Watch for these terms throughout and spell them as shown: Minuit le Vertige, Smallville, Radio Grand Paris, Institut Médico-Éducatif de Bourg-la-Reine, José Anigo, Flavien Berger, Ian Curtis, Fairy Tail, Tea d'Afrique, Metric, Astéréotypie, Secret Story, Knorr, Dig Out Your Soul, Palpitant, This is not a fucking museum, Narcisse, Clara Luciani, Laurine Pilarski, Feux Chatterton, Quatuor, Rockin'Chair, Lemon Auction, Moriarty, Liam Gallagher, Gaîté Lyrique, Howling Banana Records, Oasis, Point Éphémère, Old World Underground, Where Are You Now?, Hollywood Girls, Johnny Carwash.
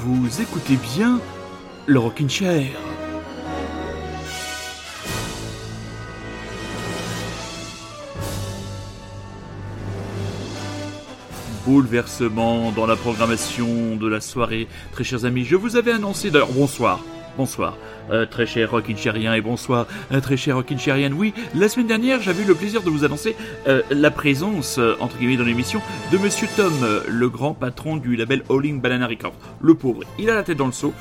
Vous écoutez bien le Rockin'Chair. Bouleversement dans la programmation de la soirée. Très chers amis, je vous avais annoncé d'ailleurs bonsoir. Très chers Rockin'Chairiens et bonsoir, très chères Rockin'Chairiennes. Oui, la semaine dernière, j'avais eu le plaisir de vous annoncer la présence, entre guillemets, dans l'émission de Monsieur Tom, le grand patron du label Howling Banana Records. Le pauvre, il a la tête dans le seau.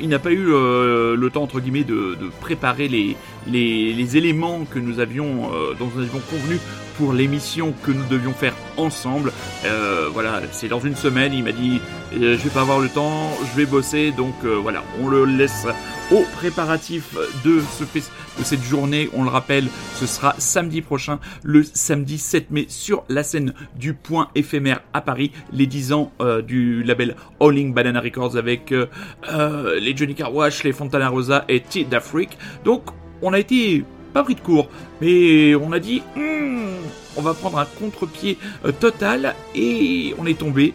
Il n'a pas eu le temps, entre guillemets, de préparer les éléments que nous avions, dont nous avions convenu pour l'émission que nous devions faire ensemble. Voilà, c'est dans une semaine, il m'a dit je vais pas avoir le temps, je vais bosser, donc voilà, on le laisse au préparatif de cette journée. On le rappelle, ce sera samedi prochain, le samedi 7 mai, sur la scène du Point Éphémère à Paris, les 10 ans du label Alling Banana Records avec les Johnny Carwash, les Fontana Rosa et Tea d'Afrique. Donc, on a été pas pris de court, mais on a dit on va prendre un contre-pied total, et on est tombé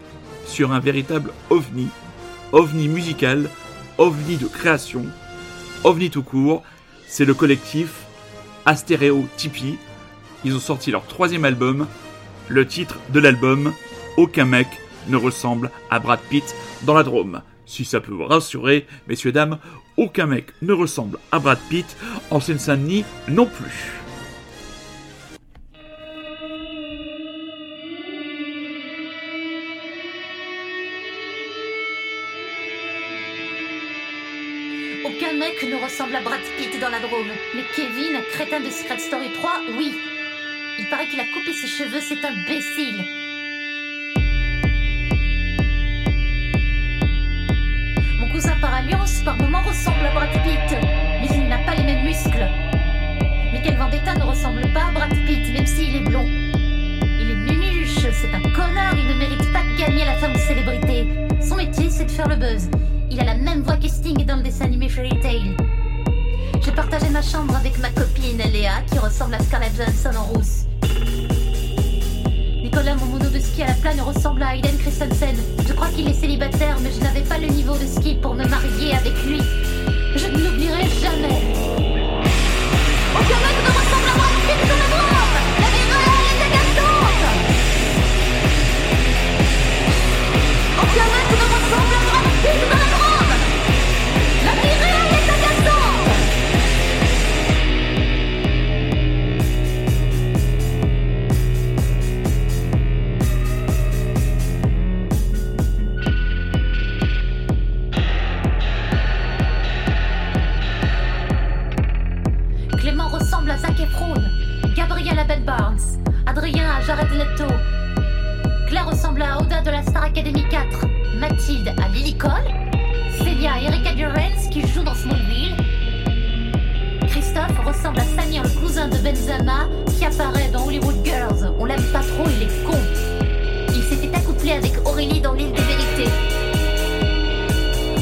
sur un véritable ovni musical, ovni de création, ovni tout court. C'est le collectif Astéréotypie. Ils ont sorti leur 3e album. Le titre de l'album, Aucun mec ne ressemble à Brad Pitt dans la Drôme. Si ça peut vous rassurer, messieurs, dames, aucun mec ne ressemble à Brad Pitt en Seine-Saint-Denis non plus. Aucun mec ne ressemble à Brad Pitt dans la Drôme. Mais Kevin, crétin de Secret Story 3, oui. Il paraît qu'il a coupé ses cheveux, c'est imbécile. Par alliance, par moments ressemble à Brad Pitt, mais il n'a pas les mêmes muscles. Michael Vendetta ne ressemble pas à Brad Pitt, même s'il est blond. Il est nuluche, c'est un connard, il ne mérite pas de gagner la fame de célébrité. Son métier, c'est de faire le buzz. Il a la même voix que Sting dans le dessin animé Fairy Tail. J'ai partagé ma chambre avec ma copine Léa, qui ressemble à Scarlett Johansson en rousse. Nicolas, mon mono de ski à la plane ressemble à Hayden Christensen. Je crois qu'il est célibataire, mais je n'avais pas le niveau de ski pour me marier avec lui. Je ne l'oublierai jamais. Aucun mec ne ressemble à moi, c'est dans la Drôme. La vérité est agaçante. Aucun mec ne ressemble à moi, c'est dans la Drôme. La vérité est agaçante. Gabriel à Ben Barnes, Adrien à Jared Leto, Claire ressemble à Oda de la Star Academy 4, Mathilde à Lily Cole, Célia à Erika Durens qui joue dans Smallville, Christophe ressemble à Samir, le cousin de Benzema qui apparaît dans Hollywood Girls. On l'aime pas trop, il est con. Il s'était accouplé avec Aurélie dans L'Île des Vérités.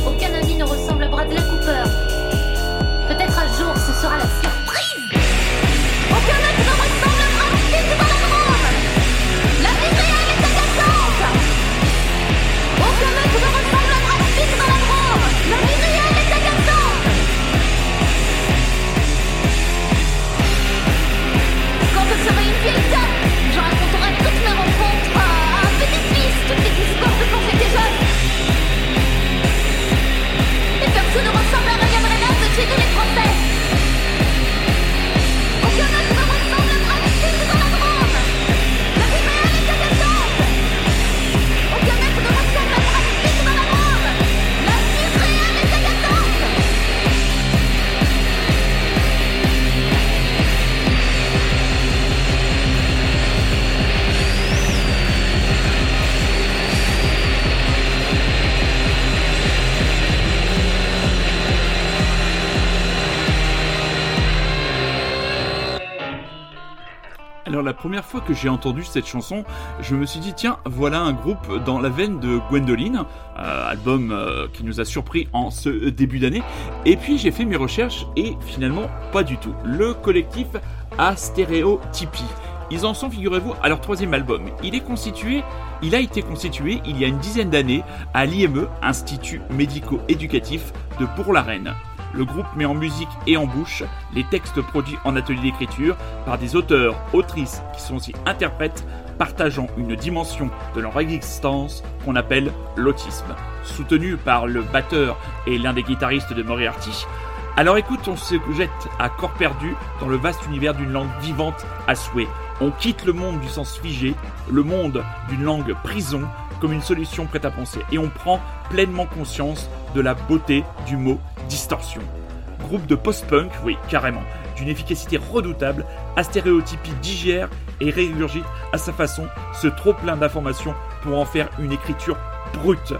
Aucun ami ne ressemble à Bradley Cooper. Peut-être un jour ce sera la surprise. Aucun mec ne ressemble à Brad Pitt dans la Drôme. La vie réelle est agaçante. Aucun mec ne ressemble à Brad Pitt dans la Drôme. La vie réelle est agaçante. Alors la première fois que j'ai entendu cette chanson, je me suis dit tiens, voilà un groupe dans la veine de Gwendoline, album qui nous a surpris en ce début d'année. Et puis j'ai fait mes recherches et finalement pas du tout. Le collectif Astéréotypie. Ils en sont, figurez-vous, à leur troisième album. Il a été constitué il y a une dizaine d'années à l'IME, Institut médico-éducatif de Bourg-la-Reine. Le groupe met en musique et en bouche les textes produits en atelier d'écriture par des auteurs, autrices qui sont aussi interprètes, partageant une dimension de leur existence qu'on appelle l'autisme. Soutenu par le batteur et l'un des guitaristes de Moriarty, alors écoute, on se jette à corps perdu dans le vaste univers d'une langue vivante à souhait. On quitte le monde du sens figé, le monde d'une langue prison, comme une solution prête à penser. Et on prend pleinement conscience de la beauté du mot distorsion. Groupe de post-punk, oui, carrément, d'une efficacité redoutable, Astéréotypie digère et régurgite à sa façon ce trop-plein d'informations pour en faire une écriture brute.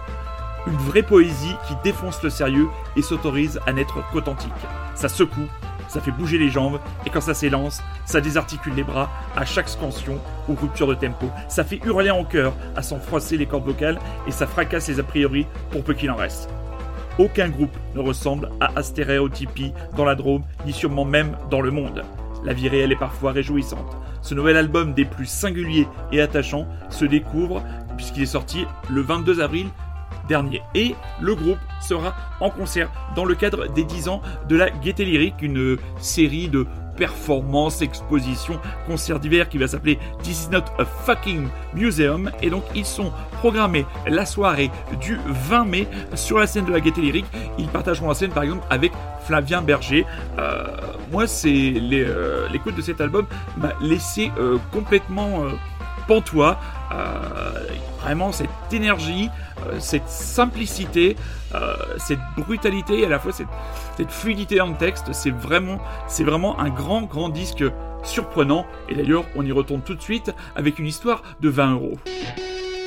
Une vraie poésie qui défonce le sérieux et s'autorise à n'être qu'authentique. Ça secoue, ça fait bouger les jambes, et quand ça s'élance, ça désarticule les bras à chaque scansion ou rupture de tempo. Ça fait hurler en chœur à s'en froisser les cordes vocales, et ça fracasse les a priori pour peu qu'il en reste. Aucun groupe ne ressemble à Astéréotypie dans la Drôme, ni sûrement même dans le monde. La vie réelle est parfois réjouissante. Ce nouvel album des plus singuliers et attachants se découvre, puisqu'il est sorti le 22 avril dernier. Et le groupe sera en concert dans le cadre des 10 ans de la Gaîté Lyrique, une série de performances, expositions, concerts divers qui va s'appeler « This is not a fucking museum ». Et donc, ils sont programmés la soirée du 20 mai sur la scène de la Gaîté Lyrique. Ils partageront la scène, par exemple, avec Flavien Berger. Moi, c'est l'écoute de cet album m'a laissé complètement pantois. Vraiment cette énergie, cette simplicité, cette brutalité et à la fois cette fluidité dans le texte, c'est vraiment un grand disque surprenant. Et d'ailleurs, on y retourne tout de suite avec une histoire de 20€.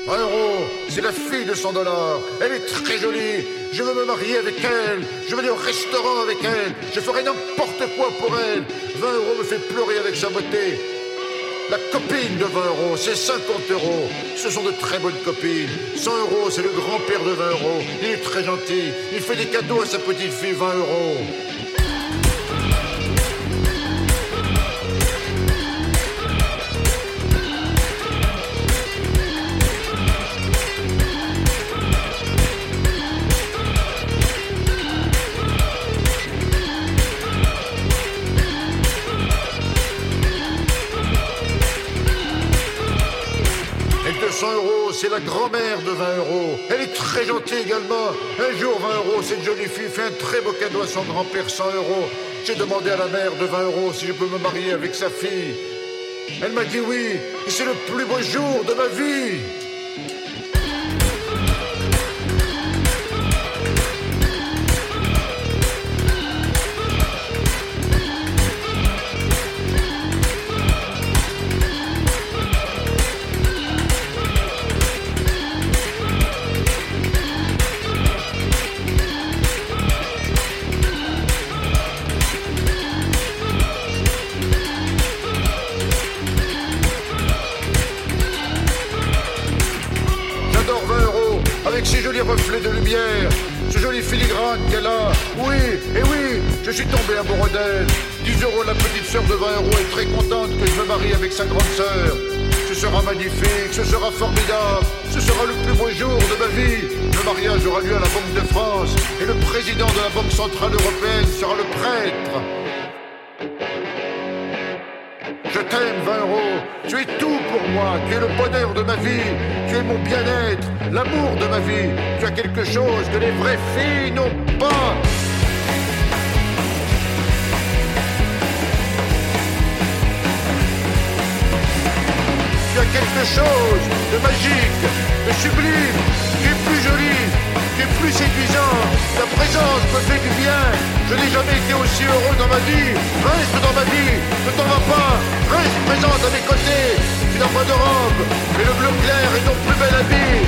20€, c'est la fille de $100. Elle est très jolie. Je veux me marier avec elle. Je vais aller au restaurant avec elle. Je ferai n'importe quoi pour elle. 20€ me fait pleurer avec sa beauté. La copine de 20€, c'est 50€. Ce sont de très bonnes copines. 100€, c'est le grand-père de 20€. Il est très gentil. Il fait des cadeaux à sa petite fille, 20€. C'est la grand-mère de 20€. Elle est très gentille également. Un jour, 20€, cette jolie fille fait un très beau cadeau à son grand-père, 100€. J'ai demandé à la mère de 20€ si je peux me marier avec sa fille. Elle m'a dit oui, et c'est le plus beau jour de ma vie. Sa grande sœur, ce sera magnifique, ce sera formidable, ce sera le plus beau jour de ma vie. Le mariage aura lieu à la Banque de France et le président de la Banque Centrale Européenne sera le prêtre. Je t'aime, 20€, tu es tout pour moi, tu es le bonheur de ma vie, tu es mon bien-être, l'amour de ma vie, tu as quelque chose que les vraies filles n'ont pas. Quelque chose de magique, de sublime, qui est plus joli, qui est plus séduisant. Ta présence me fait du bien. Je n'ai jamais été aussi heureux dans ma vie. Reste dans ma vie, ne t'en vas pas. Reste présente à mes côtés. Tu n'as pas de robe, mais le bleu clair est ton plus bel habit.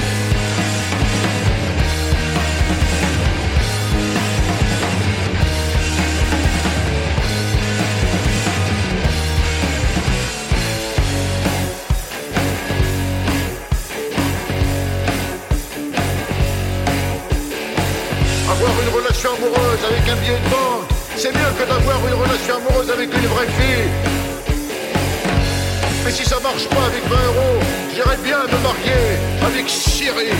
avec un billet de banque. C'est mieux que d'avoir une relation amoureuse avec une vraie fille. Mais si ça marche pas avec 20 euros, j'irais bien me marier avec Siri.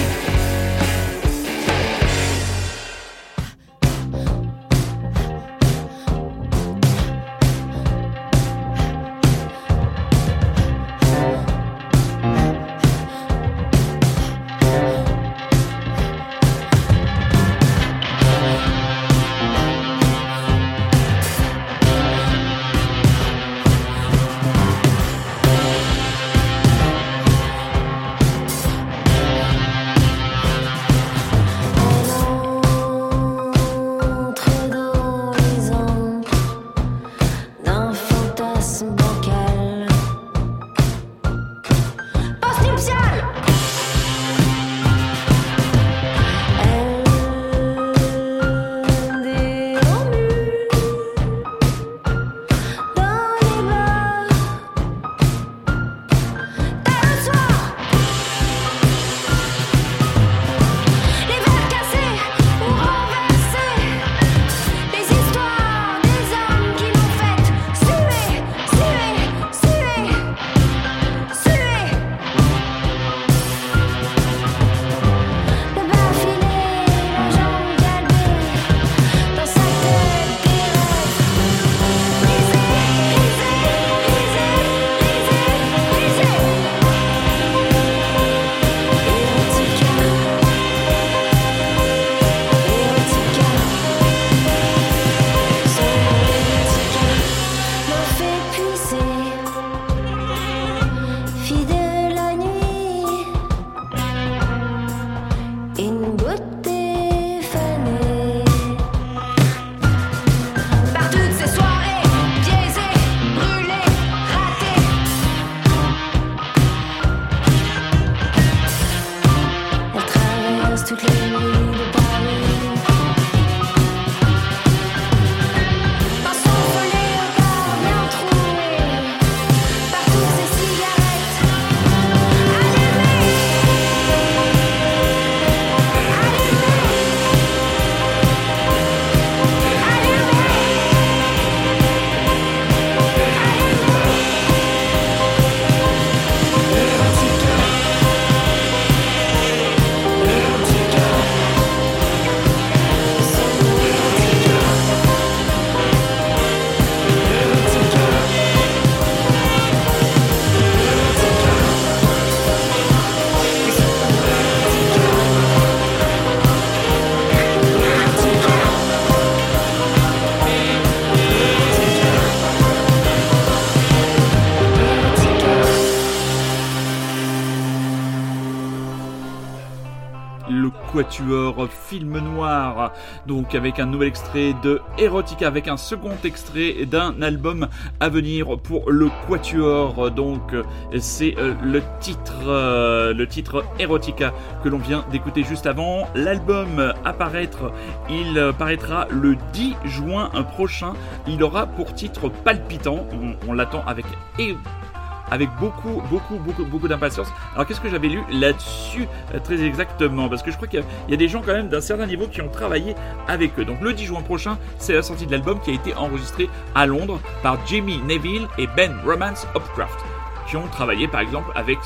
Quatuor, film noir, donc avec un nouvel extrait de Erotica, avec un second extrait d'un album à venir pour le Quatuor. Donc c'est le titre Erotica que l'on vient d'écouter juste avant. L'album paraîtra le 10 juin prochain. Il aura pour titre Palpitant. On l'attend avec beaucoup d'impatience. Alors qu'est-ce que j'avais lu là-dessus très exactement, parce que je crois qu'il y a des gens quand même d'un certain niveau qui ont travaillé avec eux. Donc le 10 juin prochain, c'est la sortie de l'album qui a été enregistré à Londres par Jamie Neville et Ben Romance Hopcraft, qui ont travaillé par exemple avec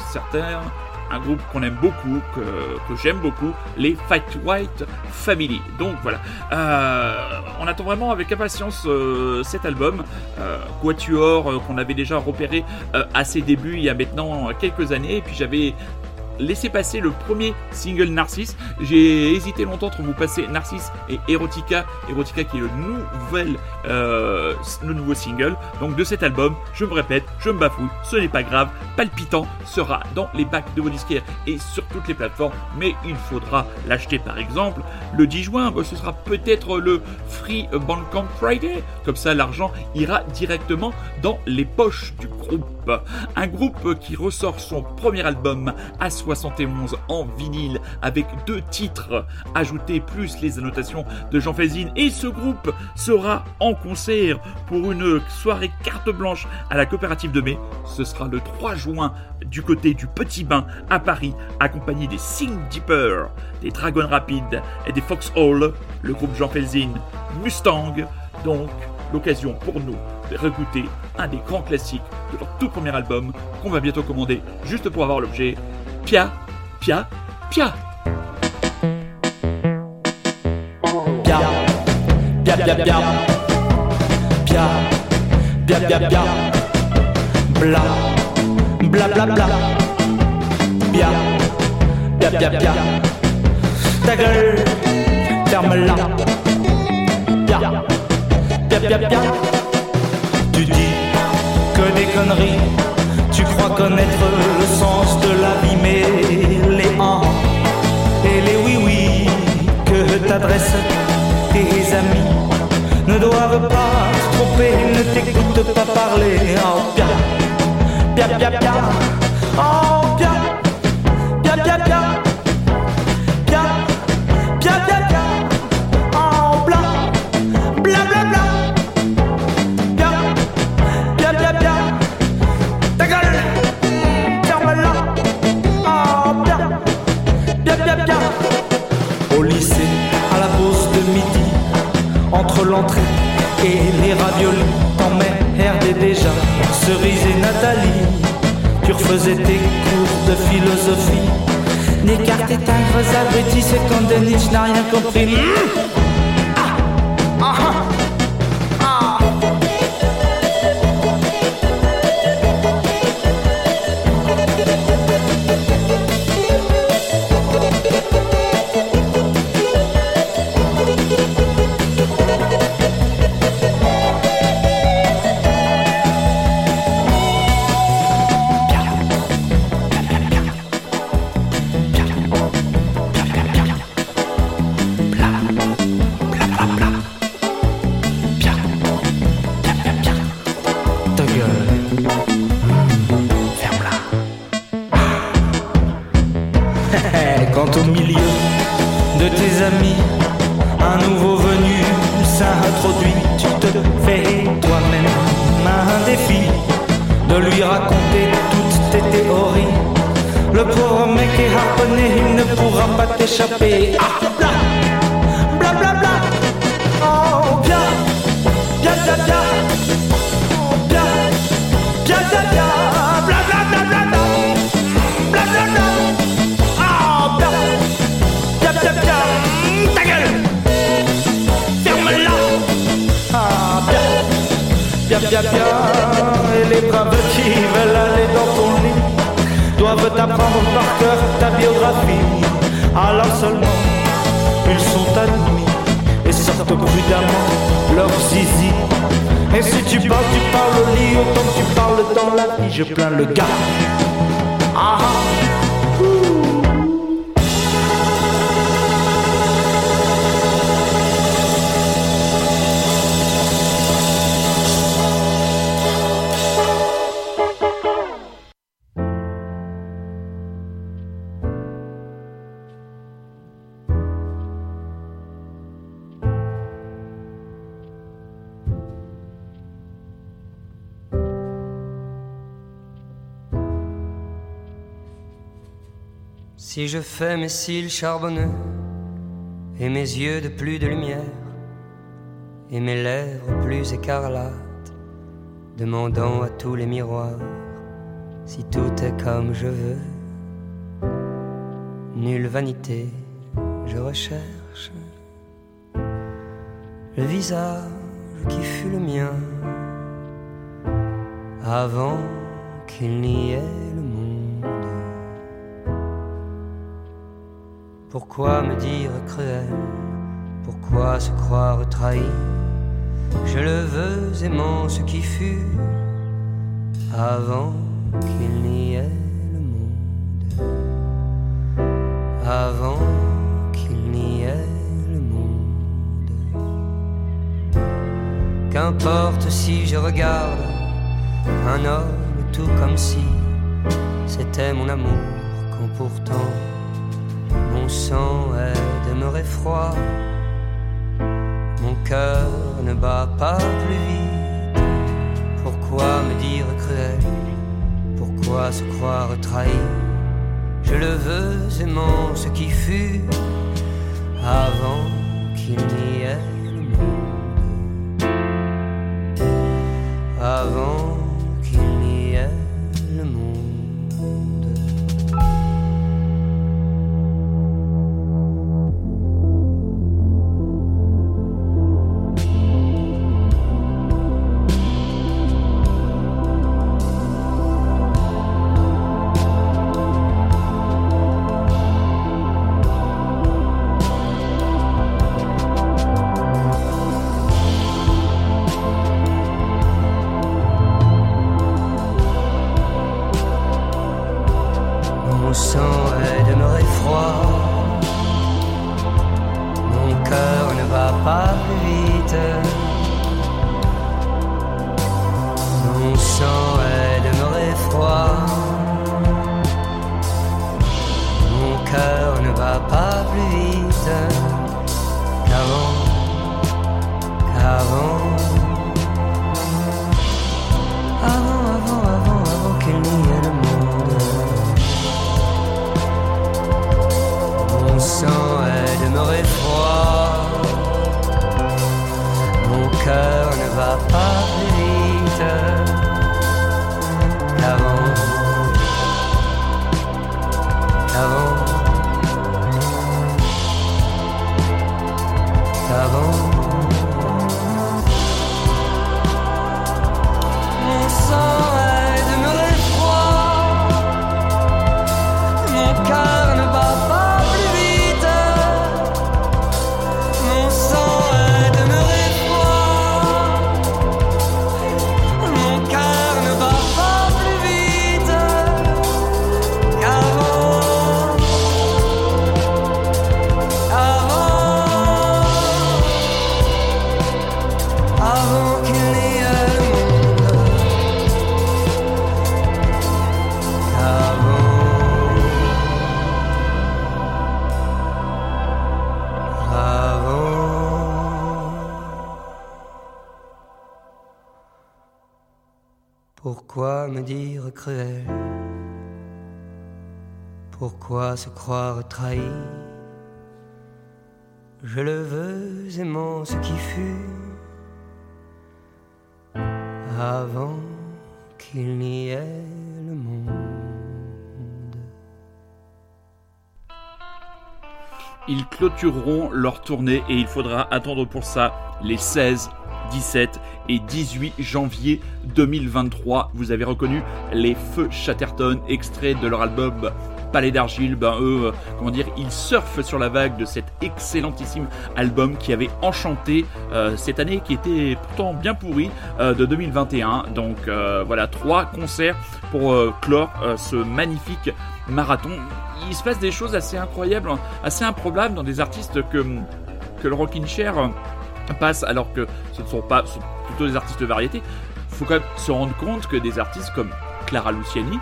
un groupe qu'on aime beaucoup, que j'aime beaucoup, les Fat White Family. Donc voilà, on attend vraiment avec impatience cet album Quatuor qu'on avait déjà repéré à ses débuts il y a maintenant quelques années. Et puis j'avais laissé passer le premier single Narcisse. J'ai hésité longtemps entre vous passer Narcisse et Erotica qui est le nouveau single donc de cet album. Je me répète, je me bafouille, ce n'est pas grave. Palpitant sera dans les bacs de vos disquaires et sur toutes les plateformes, mais il faudra l'acheter par exemple le 10 juin. Ce sera peut-être le Free Bandcamp Friday, comme ça l'argent ira directement dans les poches du groupe. groupe. Un groupe qui ressort son premier album à 71 en vinyle avec 2 titres ajoutés plus les annotations de Jean Fésine. Et ce groupe sera en concert pour une soirée carte blanche à la Coopérative de Mai. Ce sera le 3 juin du côté du Petit Bain à Paris, accompagné des Sing Deeper, des Dragon Rapid et des Fox Hall, le groupe Jean Felsine Mustang, donc l'occasion pour nous de réécouter un des grands classiques de leur tout premier album qu'on va bientôt commander juste pour avoir l'objet, Pia, Pia, Pia. Pia, Pia, Pia, Pia, Pia, Pia, Pia, Pia, Bla, Bla, Bla, Bla, Pia, Pia, Pia, Pia, ta gueule, ferme-la. Pia, Pia, Pia, Pia, tu dis que des conneries, tu crois connaître le sens de la vie, mais les ans et les oui-oui que t'adressent tes amis ne doivent pas se tromper, ne t'écoutent pas parler. Oh Pia, Pia, Pia, Pia, oh Pia, Pia, Pia, Pia, Pia, Pia, Pia, Pia, oh Bla, Bla, Bla, Bla, Pia, Pia, Pia, Pia, ta gueule, ferme-la, oh Pia, Pia, Pia, Pia. Au lycée, à la pause de midi, entre l'entrée et les raviolis, t'emmerdais déjà, Cerise et Nathalie. Tu refaisais tes cours de philosophie, n'écartais tes abrutis, c'est comme des niches, n'a rien compris. Ah, ah, ah, ah. Si je fais mes cils charbonneux et mes yeux de plus de lumière et mes lèvres plus écarlates, demandant à tous les miroirs si tout est comme je veux, nulle vanité je recherche le visage qui fut le mien avant qu'il n'y ait le monde. Pourquoi me dire cruel? Pourquoi se croire trahi? Je le veux aimant ce qui fut avant qu'il n'y ait le monde, avant qu'il n'y ait le monde. Qu'importe si je regarde un homme tout comme si c'était mon amour, quand pourtant mon sang est demeuré froid. Mon cœur ne bat pas plus vite. Pourquoi me dire cruel? Pourquoi se croire trahi? Je le veux aimant ce qui fut avant qu'il n'y ait le monde, avant qu'il n'y ait le monde. Cruel. Pourquoi se croire trahi? Je le veux aimant ce qui fut avant qu'il n'y ait le monde. Ils clôtureront leur tournée et il faudra attendre pour ça les 16, 17 et 18 janvier 2023. Vous avez reconnu les Feux Chatterton, extraits de leur album Palais d'Argile. Eux, ils surfent sur la vague de cet excellentissime album qui avait enchanté cette année qui était pourtant bien pourrie de 2021. Donc, 3 concerts pour clore ce magnifique marathon. Il se passe des choses assez incroyables, assez improbables dans des artistes que le Rockin'Chair passe, alors que ce ne sont pas, ce sont plutôt des artistes de variété. Il faut quand même se rendre compte que des artistes comme Clara Luciani,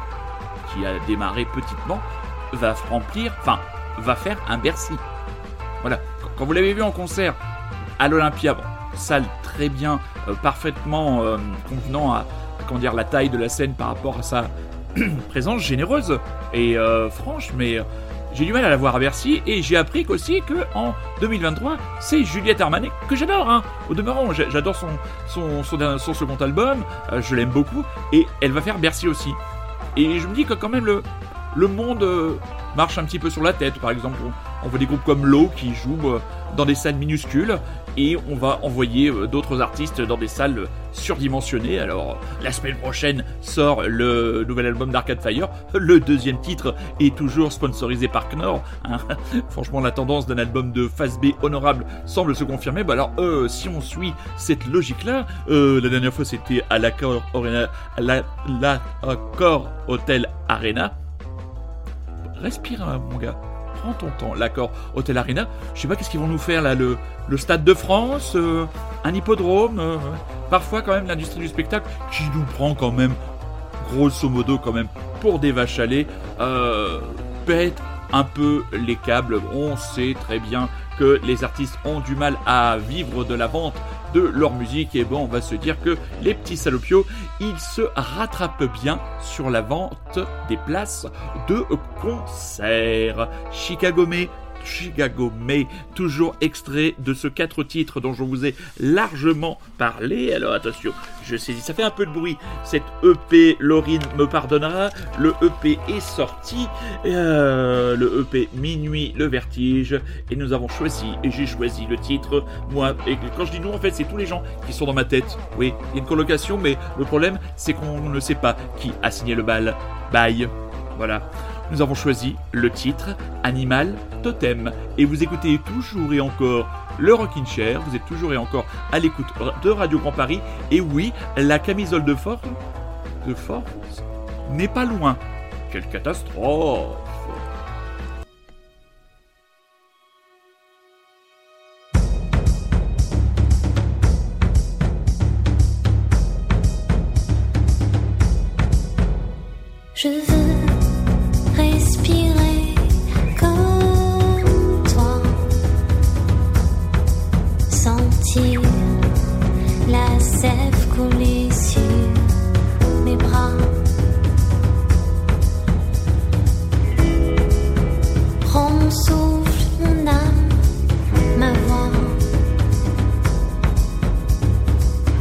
qui a démarré petitement, va faire un Bercy. Voilà, quand vous l'avez vu en concert à l'Olympia, salle très bien, parfaitement convenant à la taille de la scène par rapport à sa présence généreuse et franche, mais j'ai du mal à la voir à Bercy, et j'ai appris aussi qu'en 2023, c'est Juliette Armanet, que j'adore, au demeurant, j'adore son second album, je l'aime beaucoup, et elle va faire Bercy aussi. Et je me dis que quand même, le monde marche un petit peu sur la tête. Par exemple, on voit des groupes comme Low qui jouent dans des salles minuscules, et on va envoyer d'autres artistes dans des salles surdimensionnées. Alors, la semaine prochaine sort le nouvel album d'Arcade Fire. Le deuxième titre est toujours sponsorisé par Knorr. Franchement, la tendance d'un album de face B honorable semble se confirmer. Bah alors, si on suit cette logique-là, la dernière fois c'était à l'Accor Hotel Arena. Respire, mon gars. Prends ton temps. L'Accor Hotel Arena, je sais pas qu'est-ce qu'ils vont nous faire là, le Stade de France, un hippodrome, parfois quand même l'industrie du spectacle qui nous prend quand même grosso modo quand même pour des vaches à lait, pète un peu les câbles. On sait très bien que les artistes ont du mal à vivre de la vente de leur musique, et bon, on va se dire que les petits salopios, ils se rattrapent bien sur la vente des places de concert. Chicago May, toujours extrait de ce 4 titres dont je vous ai largement parlé. Alors attention, je saisis, ça fait un peu de bruit. Cette EP, Laurine me pardonnera, le EP est sorti, le EP Minuit le Vertige, et nous avons choisi, et j'ai choisi le titre, moi, et quand je dis nous, en fait, c'est tous les gens qui sont dans ma tête. Oui, il y a une colocation, mais le problème, c'est qu'on ne sait pas qui a signé le bal. Bye. Voilà. Nous avons choisi le titre Animal Totem. Et vous écoutez toujours et encore le Rockin'Chair. Vous êtes toujours et encore à l'écoute de Radio Grand Paris. Et oui, la camisole de force n'est pas loin. Quelle catastrophe! Je veux respirer comme toi, sentir la sève couler sur mes bras, prendre souffle mon âme, ma voix,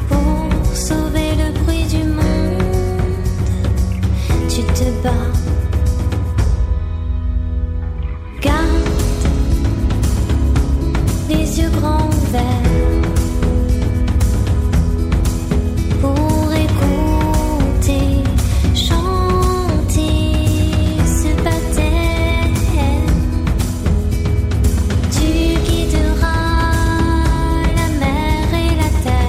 pour sauver le bruit du monde. Tu te bats, garde les yeux grands ouverts pour écouter, chanter ce baptême. Tu guideras la mer et la terre.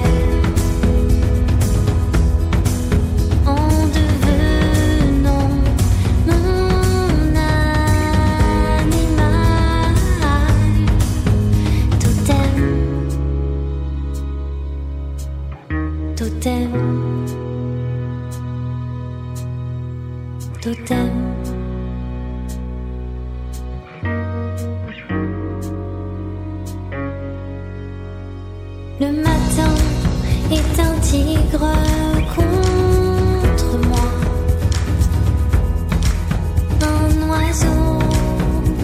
Totem, le matin est un tigre contre moi, un oiseau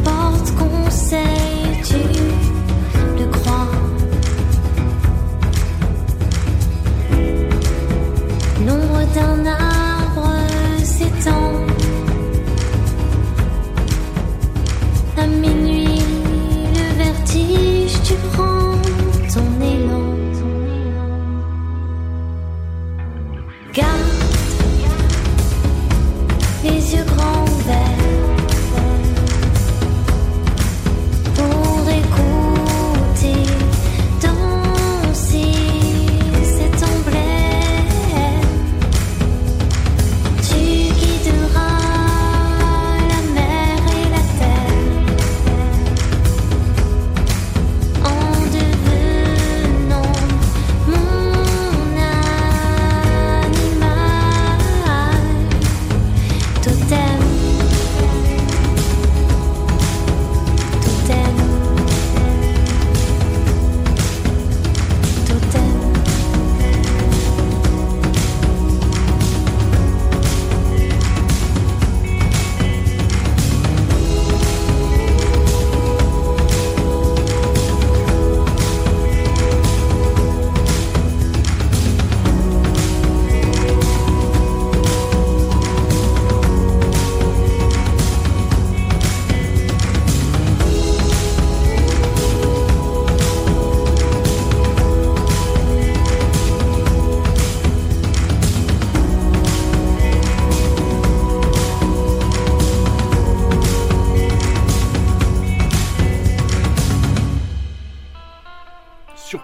porte conseil, tu le crois. L'ombre d'un arbre s'étend à minuit, le vertige, tu prends ton élan. Garde les yeux grands ouverts.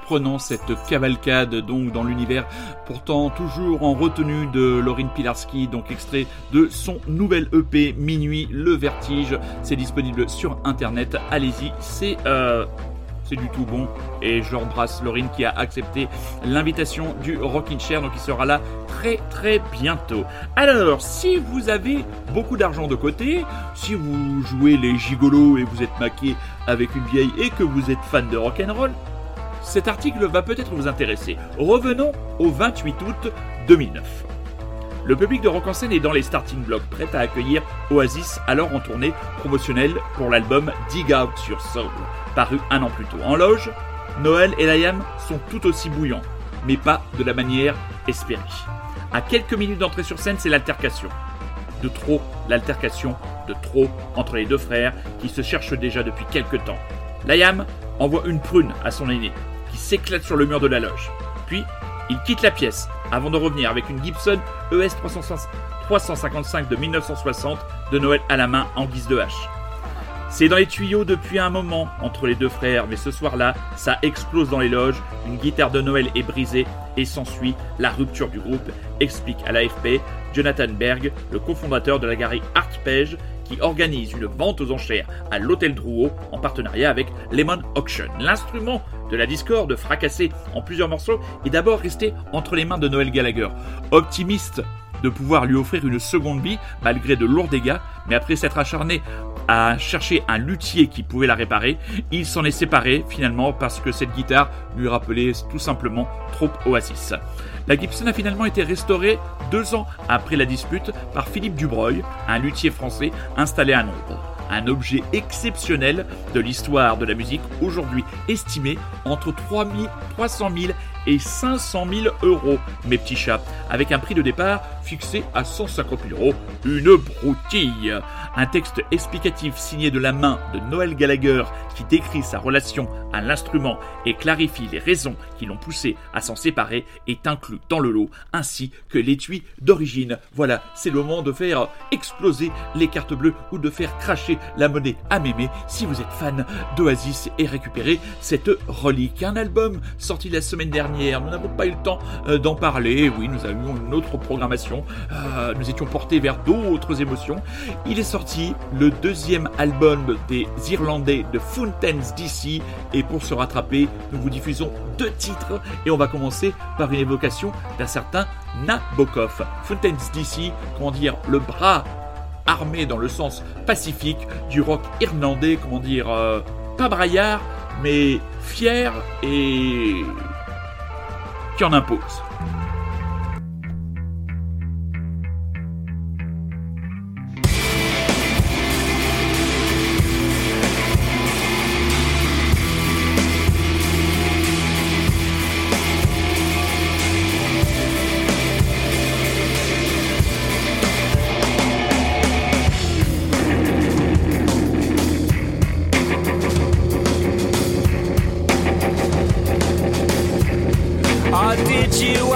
Prenons cette cavalcade donc dans l'univers, pourtant toujours en retenue, de Laurine Pilarski, donc extrait de son nouvel EP Minuit le Vertige. C'est disponible sur internet, allez-y, c'est c'est du tout bon. Et je embrasse Laurine qui a accepté l'invitation du Rockin'Chair, donc il sera là très très bientôt. Alors, si vous avez beaucoup d'argent de côté, si vous jouez les gigolos et vous êtes maqué avec une vieille et que vous êtes fan de rock'n'roll, cet article va peut-être vous intéresser. Revenons au 28 août 2009. Le public de rock en scène est dans les starting blocks, prêt à accueillir Oasis, alors en tournée promotionnelle pour l'album Dig Out Your Soul, paru un an plus tôt. En loge, Noël et Liam sont tout aussi bouillants, mais pas de la manière espérée. À quelques minutes d'entrée sur scène, c'est l'altercation de trop entre les deux frères qui se cherchent déjà depuis quelques temps. Liam envoie une prune à son aîné, qui s'éclate sur le mur de la loge. Puis, il quitte la pièce avant de revenir avec une Gibson ES 355 de 1960 de Noël à la main en guise de hache. C'est dans les tuyaux depuis un moment entre les deux frères, mais ce soir-là, ça explose dans les loges, une guitare de Noël est brisée et s'ensuit la rupture du groupe, explique à l'AFP Jonathan Berg, le cofondateur de la galerie Artpège, qui organise une vente aux enchères à l'Hôtel Drouot en partenariat avec Lemon Auction. L'instrument de la discorde, fracassé en plusieurs morceaux, est d'abord resté entre les mains de Noël Gallagher, optimiste de pouvoir lui offrir une seconde bille malgré de lourds dégâts, mais après s'être acharné à chercher un luthier qui pouvait la réparer, il s'en est séparé finalement parce que cette guitare lui rappelait tout simplement trop Oasis. La Gibson a finalement été restaurée 2 ans après la dispute par Philippe Dubreuil, un luthier français installé à Londres. Un objet exceptionnel de l'histoire de la musique, aujourd'hui estimé entre 300 000 et 500 000 euros, mes petits chats, avec un prix de départ fixé à 150 000 euros. Une broutille. Un texte explicatif signé de la main de Noël Gallagher qui décrit sa relation à l'instrument et clarifie les raisons qui l'ont poussé à s'en séparer est inclus dans le lot, ainsi que l'étui d'origine. Voilà, c'est le moment de faire exploser les cartes bleues ou de faire cracher la monnaie à mémé si vous êtes fan d'Oasis et récupérer cette relique. Un album sorti la semaine dernière, nous n'avons pas eu le temps d'en parler, oui, nous avions une autre programmation, nous étions portés vers d'autres émotions. Il est sorti le 2e album des Irlandais de Fontaines D.C. et pour se rattraper, nous vous diffusons 2 titres et on va commencer par une évocation d'un certain Nabokov. Fontaines D.C., comment dire, le bras armé dans le sens pacifique du rock irlandais, comment dire, pas braillard, mais fier et qui en impose. You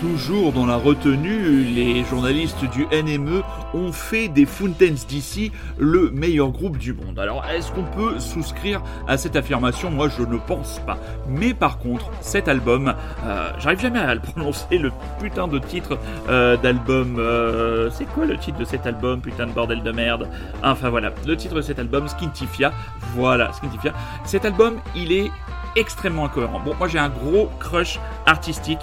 Toujours dans la retenue, les journalistes du NME ont fait des Fontaines D.C. le meilleur groupe du monde. Alors, est-ce qu'on peut souscrire à cette affirmation ? Moi, je ne pense pas. Mais par contre, cet album, j'arrive jamais à le prononcer, le putain de titre d'album. C'est quoi le titre de cet album ? Putain de bordel de merde. Enfin voilà, le titre de cet album, Skinty Fia. Voilà, Skinty Fia. Cet album, il est extrêmement incohérent. Bon, moi j'ai un gros crush artistique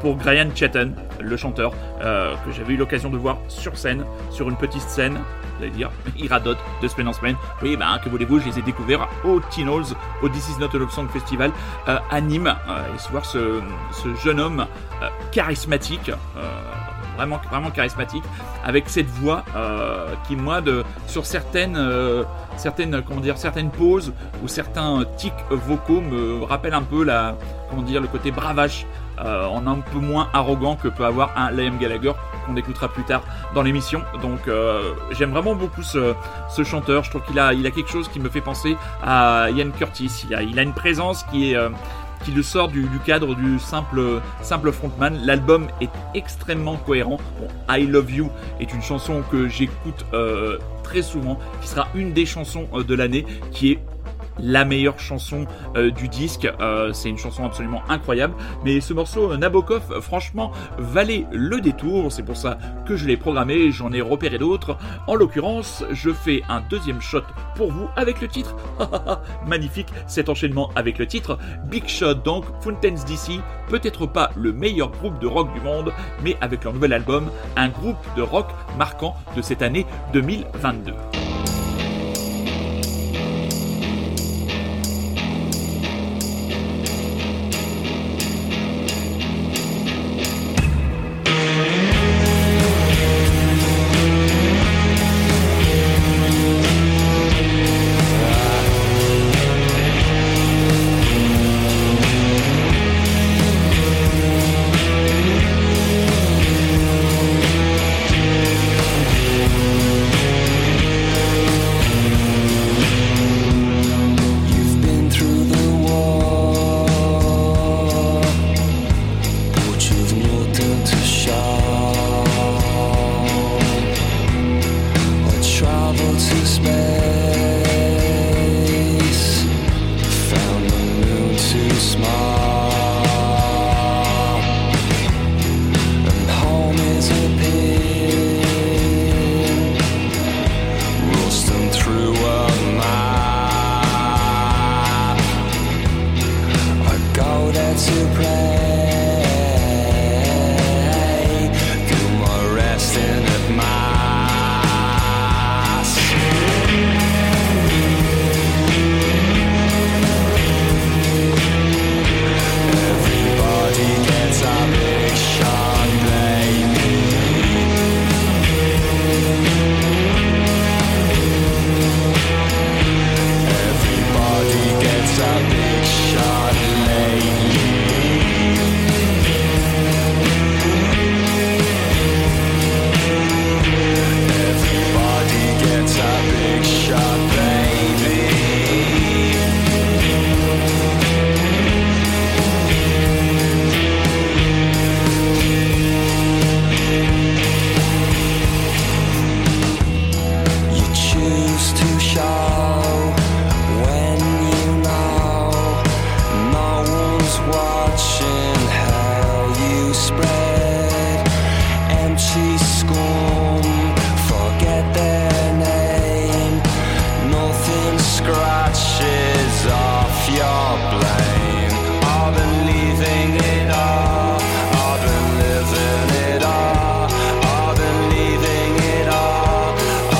pour Graham Chatton, le chanteur, que j'avais eu l'occasion de voir sur scène, sur une petite scène, vous allez dire, il radote de semaine en semaine. Oui, ben, que voulez-vous, je les ai découverts au Teen Halls, au This Is Not a Love Song Festival, à Nîmes, et se voir ce jeune homme charismatique, vraiment, vraiment charismatique, avec cette voix qui, moi, sur certaines poses ou certains tics vocaux me rappellent un peu le côté bravache, en un peu moins arrogant que peut avoir un Liam Gallagher qu'on écoutera plus tard dans l'émission. Donc j'aime vraiment beaucoup ce chanteur. Je trouve qu'il a quelque chose qui me fait penser à Ian Curtis. Il a une présence qui est qui le sort du cadre du simple frontman. L'album est extrêmement cohérent. Bon, I Love You est une chanson que j'écoute très souvent, qui sera une des chansons de l'année, qui est la meilleure chanson du disque. C'est une chanson absolument incroyable, mais ce morceau Nabokov, franchement, valait le détour. C'est pour ça que je l'ai programmé, j'en ai repéré d'autres. En l'occurrence, je fais un deuxième shot pour vous avec le titre. Magnifique cet enchaînement avec le titre. Big Shot, donc Fontaines D.C., peut-être pas le meilleur groupe de rock du monde, mais avec leur nouvel album, un groupe de rock marquant de cette année 2022. watching how you spread empty scorn, forget their name, nothing scratches off your blame. I've been leaving it all, I've been living it all, I've been leaving it all,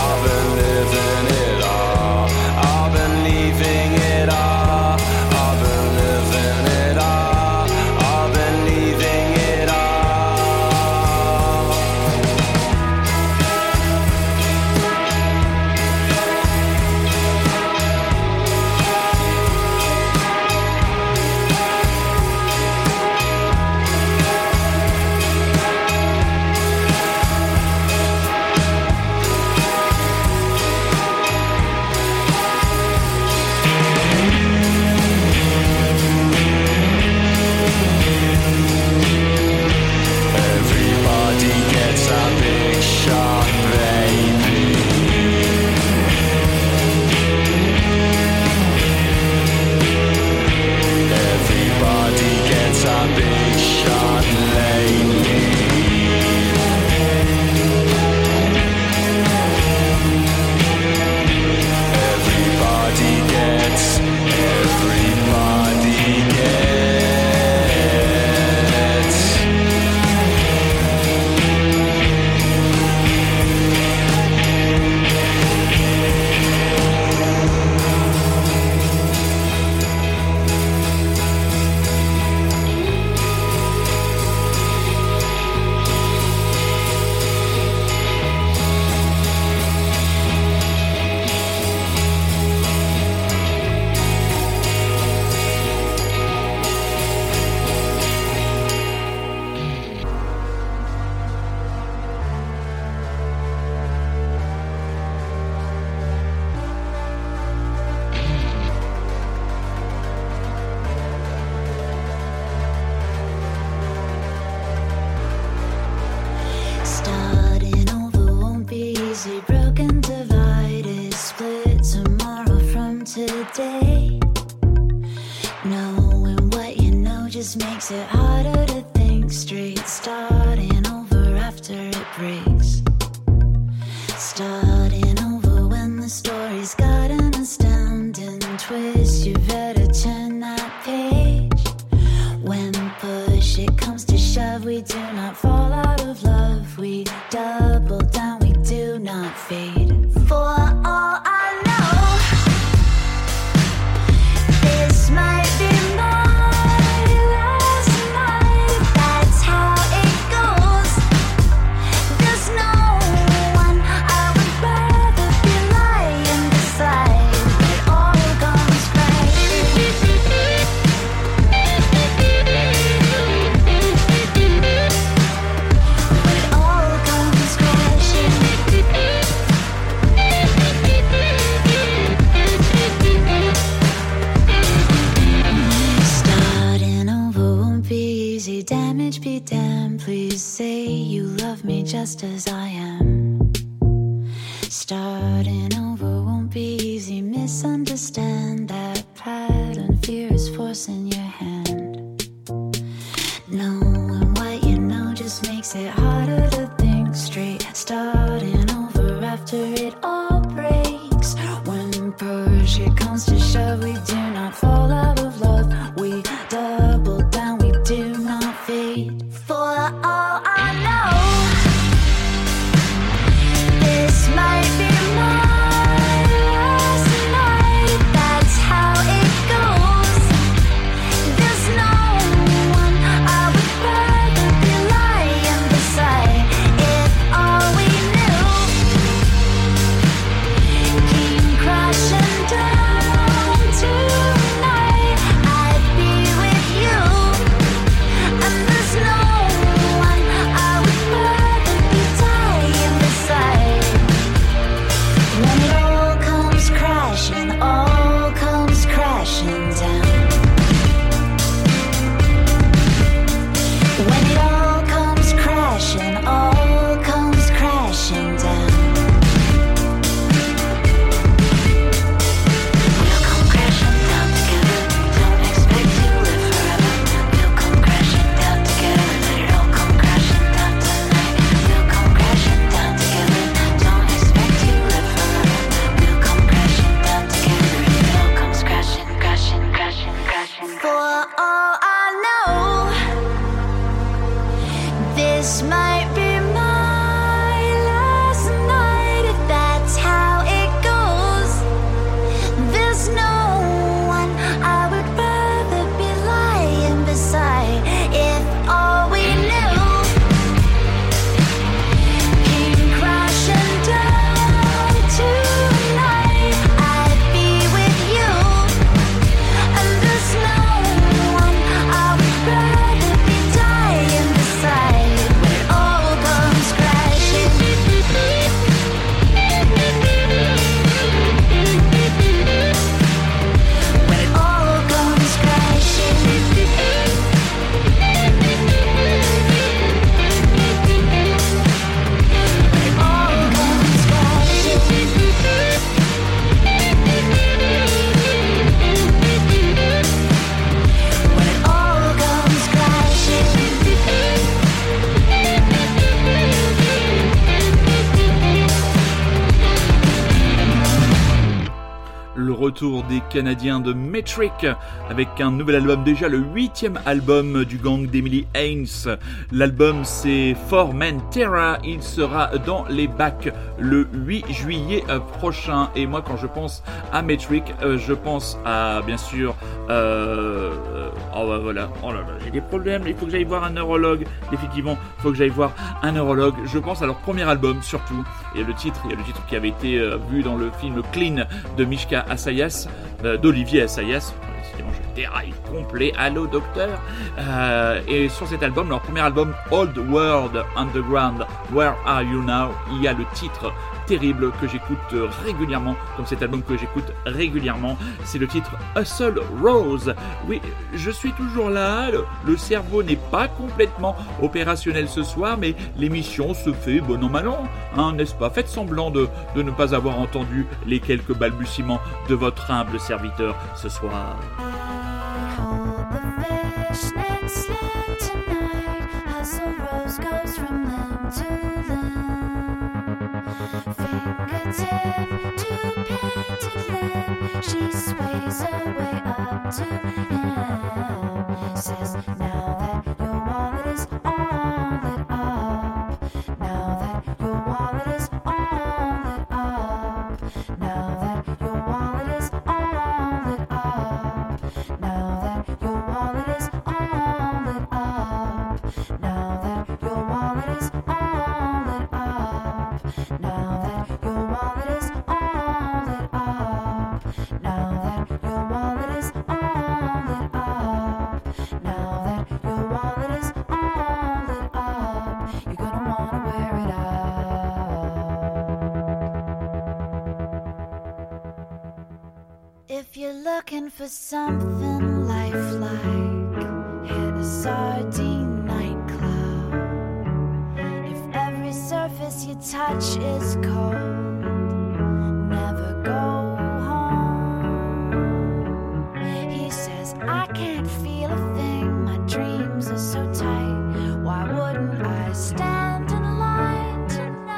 I've been living it all, I've been leaving it all, I've been living it all, I've been leaving it all. Everybody gets a big shot, baby. Everybody gets a big shot lately. Everybody gets, everybody gets. Starting over won't be easy. Broken, divided, split tomorrow from today. Knowing what you know just makes it harder to think straight. Starting over after it breaks. Starting over when the story's got an astounding twist. You better turn that page. When push it comes to shove, we do not fall out of love. We double down, we do not fade. For all I know, this might be my last night. That's how it goes. There's no one I would rather be lying beside. It all goes crashing. It all comes crashing. Starting over won't be easy. Damage be damned. Please say you love me just as I am. Starting over won't be easy. Misunderstand that pattern. Fear is forcing your hand. Knowing what you know just makes it harder to think straight. Starting over after it all breaks. When push it comes to shove, we do not fall out of love. We double down, we do not fade. For all I know, this might be my last night. That's Retour des Canadiens de Metric avec un nouvel album, déjà le 8e album du gang d'Emily Haynes. L'album c'est For Manterra, il sera dans les bacs le 8 juillet prochain. Et moi quand je pense à Metric, je pense à bien sûr... j'ai des problèmes, il faut que j'aille voir un neurologue. Effectivement, il faut que j'aille voir un neurologue. Je pense à leur premier album surtout. Et il y a le titre qui avait été vu dans le film Clean de Mishka Asayas, d'Olivier Assayas, décidément je déraille complet, allô docteur, et sur cet album, leur premier album Old World Underground Where Are You Now, il y a le titre terrible que j'écoute régulièrement, comme cet album que j'écoute régulièrement, c'est le titre Hustle Rose. Oui, je suis toujours là, le cerveau n'est pas complètement opérationnel ce soir, mais l'émission se fait bon an mal an, hein, n'est-ce pas ? Faites semblant de ne pas avoir entendu les quelques balbutiements de votre humble serviteur ce soir. Looking for something lifelike, hit a sardine nightclub. If every surface you touch is cold, never go home. He says, I can't feel a thing, my dreams are so tight, why wouldn't I stand in line tonight?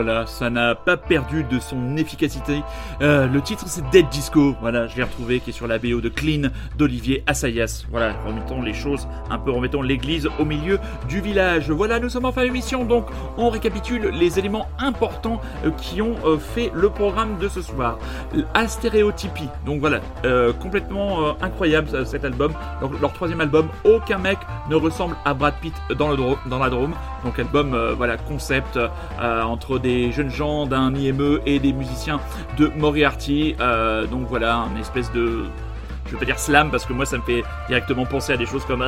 voilà, ça n'a pas perdu de son efficacité. Le titre, c'est Dead Disco, voilà, je l'ai retrouvé, qui est sur la BO de Clean d'Olivier Assayas. Voilà, remettons les choses un peu, remettons l'église au milieu du village. Voilà, nous sommes en fin d'émission, donc on récapitule les éléments importants qui ont fait le programme de ce soir. Astéréotypie, donc voilà, complètement incroyable cet album, leur troisième album. Aucun mec ne ressemble à Brad Pitt dans la Drôme, donc album voilà, concept entre des jeunes gens d'un IME et des musiciens de Moriarty, donc voilà, une espèce de, je vais pas dire slam parce que moi ça me fait directement penser à des choses comme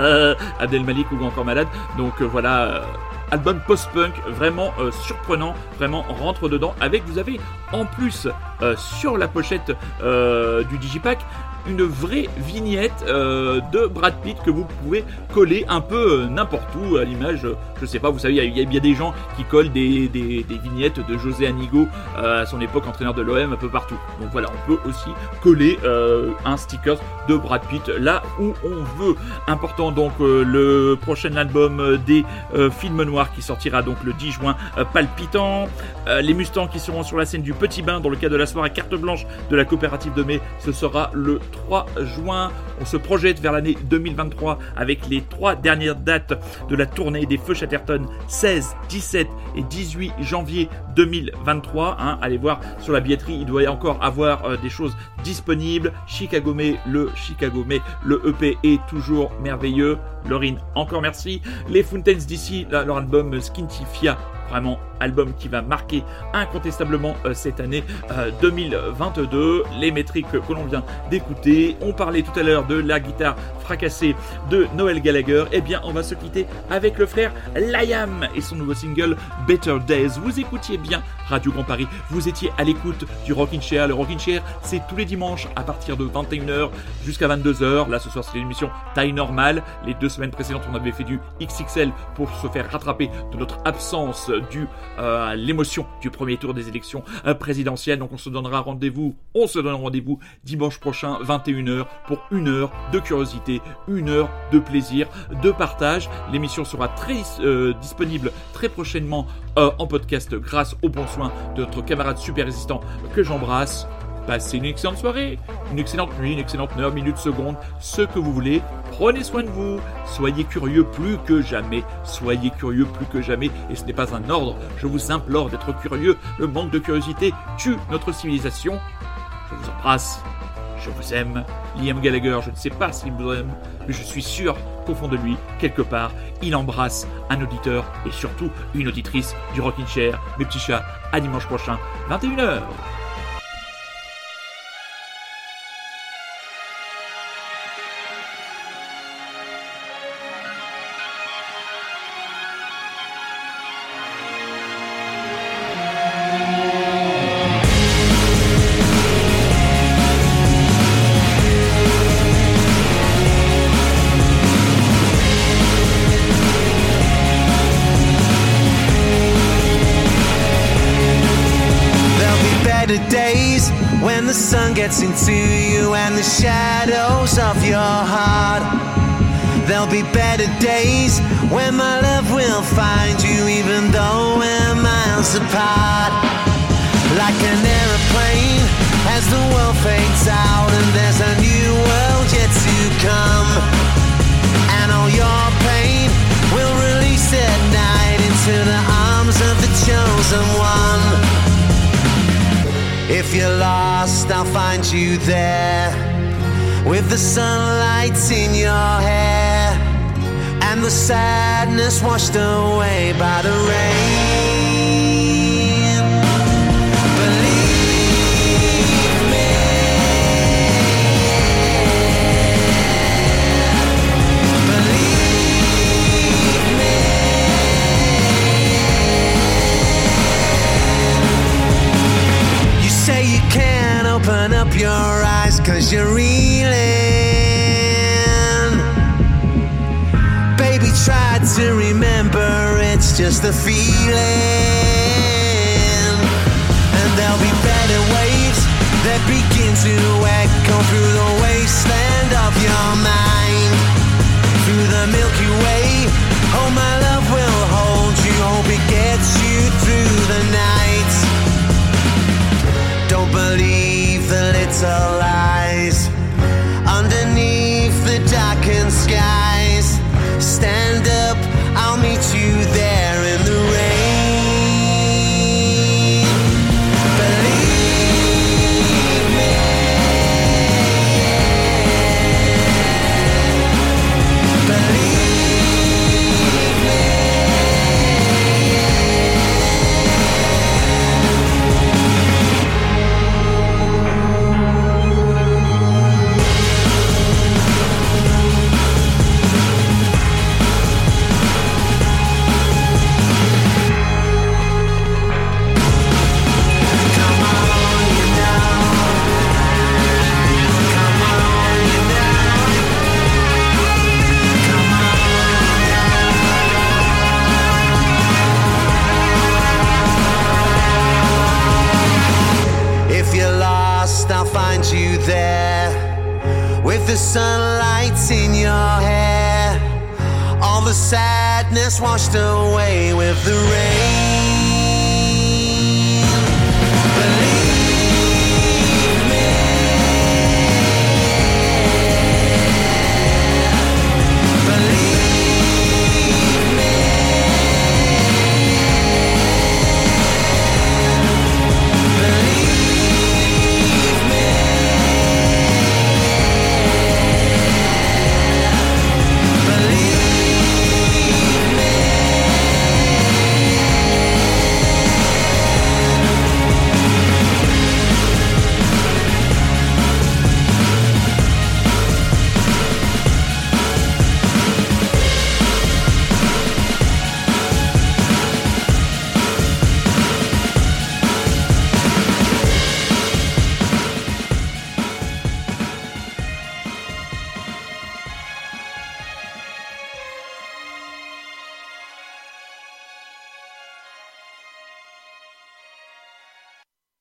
Abdelmalik ou Encore Malade, donc voilà, album post-punk vraiment surprenant, vraiment rentre dedans, avec, vous avez en plus sur la pochette du Digipack une vraie vignette de Brad Pitt que vous pouvez coller un peu n'importe où, à l'image, je sais pas, vous savez, il y a des gens qui collent des vignettes de José Anigo à son époque entraîneur de l'OM un peu partout. Donc voilà, on peut aussi coller un sticker de Brad Pitt là où on veut. Important donc le prochain album des films noirs qui sortira donc le 10 juin, Palpitant, les Mustangs qui seront sur la scène du Petit Bain dans le cadre de la soirée carte blanche de la coopérative de mai, ce sera le 3 juin, on se projette vers l'année 2023 avec les 3 dernières dates de la tournée des Feux Chatterton, 16, 17 et 18 janvier 2023. Hein, allez voir sur la billetterie, il doit y encore avoir des choses disponibles. Chicago May, le EP est toujours merveilleux. Laurine, encore merci. Les Fontaines D.C., leur album Skinty Fia, vraiment album qui va marquer incontestablement cette année 2022. Les Metric que l'on vient d'écouter. On parlait tout à l'heure de la guitare fracassée de Noël Gallagher. Eh bien, on va se quitter avec le frère Liam et son nouveau single Better Days. Vous écoutiez bien Radio Grand Paris. Vous étiez à l'écoute du Rockin'Chair. Le Rockin'Chair, c'est tous les dimanches à partir de 21h jusqu'à 22h. Là, ce soir, c'est l'émission Taille Normale. Les 2 semaines précédentes, on avait fait du XXL pour se faire rattraper de notre absence due à l'émotion du premier tour des élections présidentielles. Donc on se donne rendez-vous dimanche prochain 21h pour 1 heure de curiosité, 1 heure de plaisir, de partage. L'émission sera très disponible très prochainement en podcast grâce au bon soin de notre camarade super résistant que j'embrasse. Passez une excellente soirée, une excellente nuit, une excellente heure, minute, seconde, ce que vous voulez. Prenez soin de vous, soyez curieux plus que jamais, et ce n'est pas un ordre, je vous implore d'être curieux, le manque de curiosité tue notre civilisation. Je vous embrasse, je vous aime, Liam Gallagher, je ne sais pas s'il vous aime, mais je suis sûr qu'au fond de lui, quelque part, il embrasse un auditeur et surtout une auditrice du Rockin'Chair. Mes petits chats, à dimanche prochain, 21h. Gets into you and the shadows of your heart. There'll be better days when my love will find you, even though we're miles apart. Like an aeroplane as the world fades out, and there's a new world yet to come. And all your pain will release at night into the arms of the chosen one. If you're lost, I'll find you there, with the sunlight in your hair, and the sadness washed away by the rain. Believe me, believe me. You can't open up your eyes 'cause you're reeling. Baby, try to remember, it's just a feeling. And there'll be better waves that begin to echo through the wasteland of your mind. Through the Milky Way, oh my love will hold you, hope it gets you through the night. rise. Underneath the darkened skies, stand up, I'll meet you there in the rain. Believe me. I'll find you there, with the sunlight in your hair, all the sadness washed away with the rain.